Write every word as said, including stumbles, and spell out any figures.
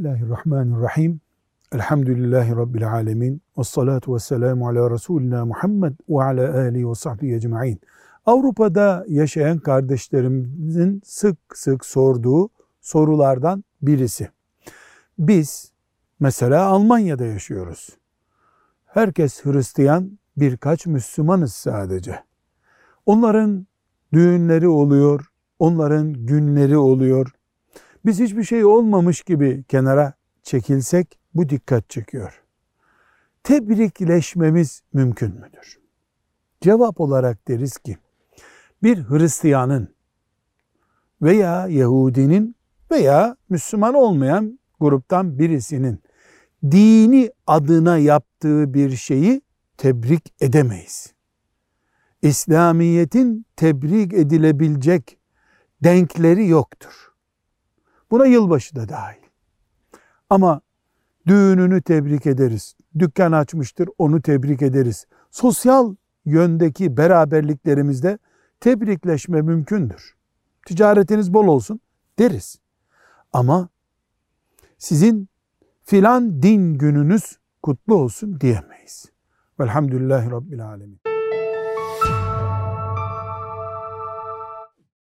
Bismillahirrahmanirrahim. Elhamdülillahi Rabbil alemin. Vessalatu vesselamu ala Resulina Muhammed ve ala alihi ve sahbihi ecmain. Avrupa'da yaşayan kardeşlerimizin sık sık sorduğu sorulardan birisi. Biz mesela Almanya'da yaşıyoruz. Herkes Hristiyan, birkaç Müslümanız sadece. Onların düğünleri oluyor, onların günleri oluyor. Biz hiçbir şey olmamış gibi kenara çekilsek bu dikkat çekiyor. Tebrikleşmemiz mümkün müdür? Cevap olarak deriz ki bir Hristiyanın veya Yahudinin veya Müslüman olmayan gruptan birisinin dini adına yaptığı bir şeyi tebrik edemeyiz. İslamiyet'in tebrik edilebilecek denkleri yoktur. Buna yılbaşı da dahil. Ama düğününü tebrik ederiz. Dükkan açmıştır, onu tebrik ederiz. Sosyal yöndeki beraberliklerimizde tebrikleşme mümkündür. Ticaretiniz bol olsun deriz. Ama sizin filan din gününüz kutlu olsun diyemeyiz. Velhamdülillahi Rabbil alemin.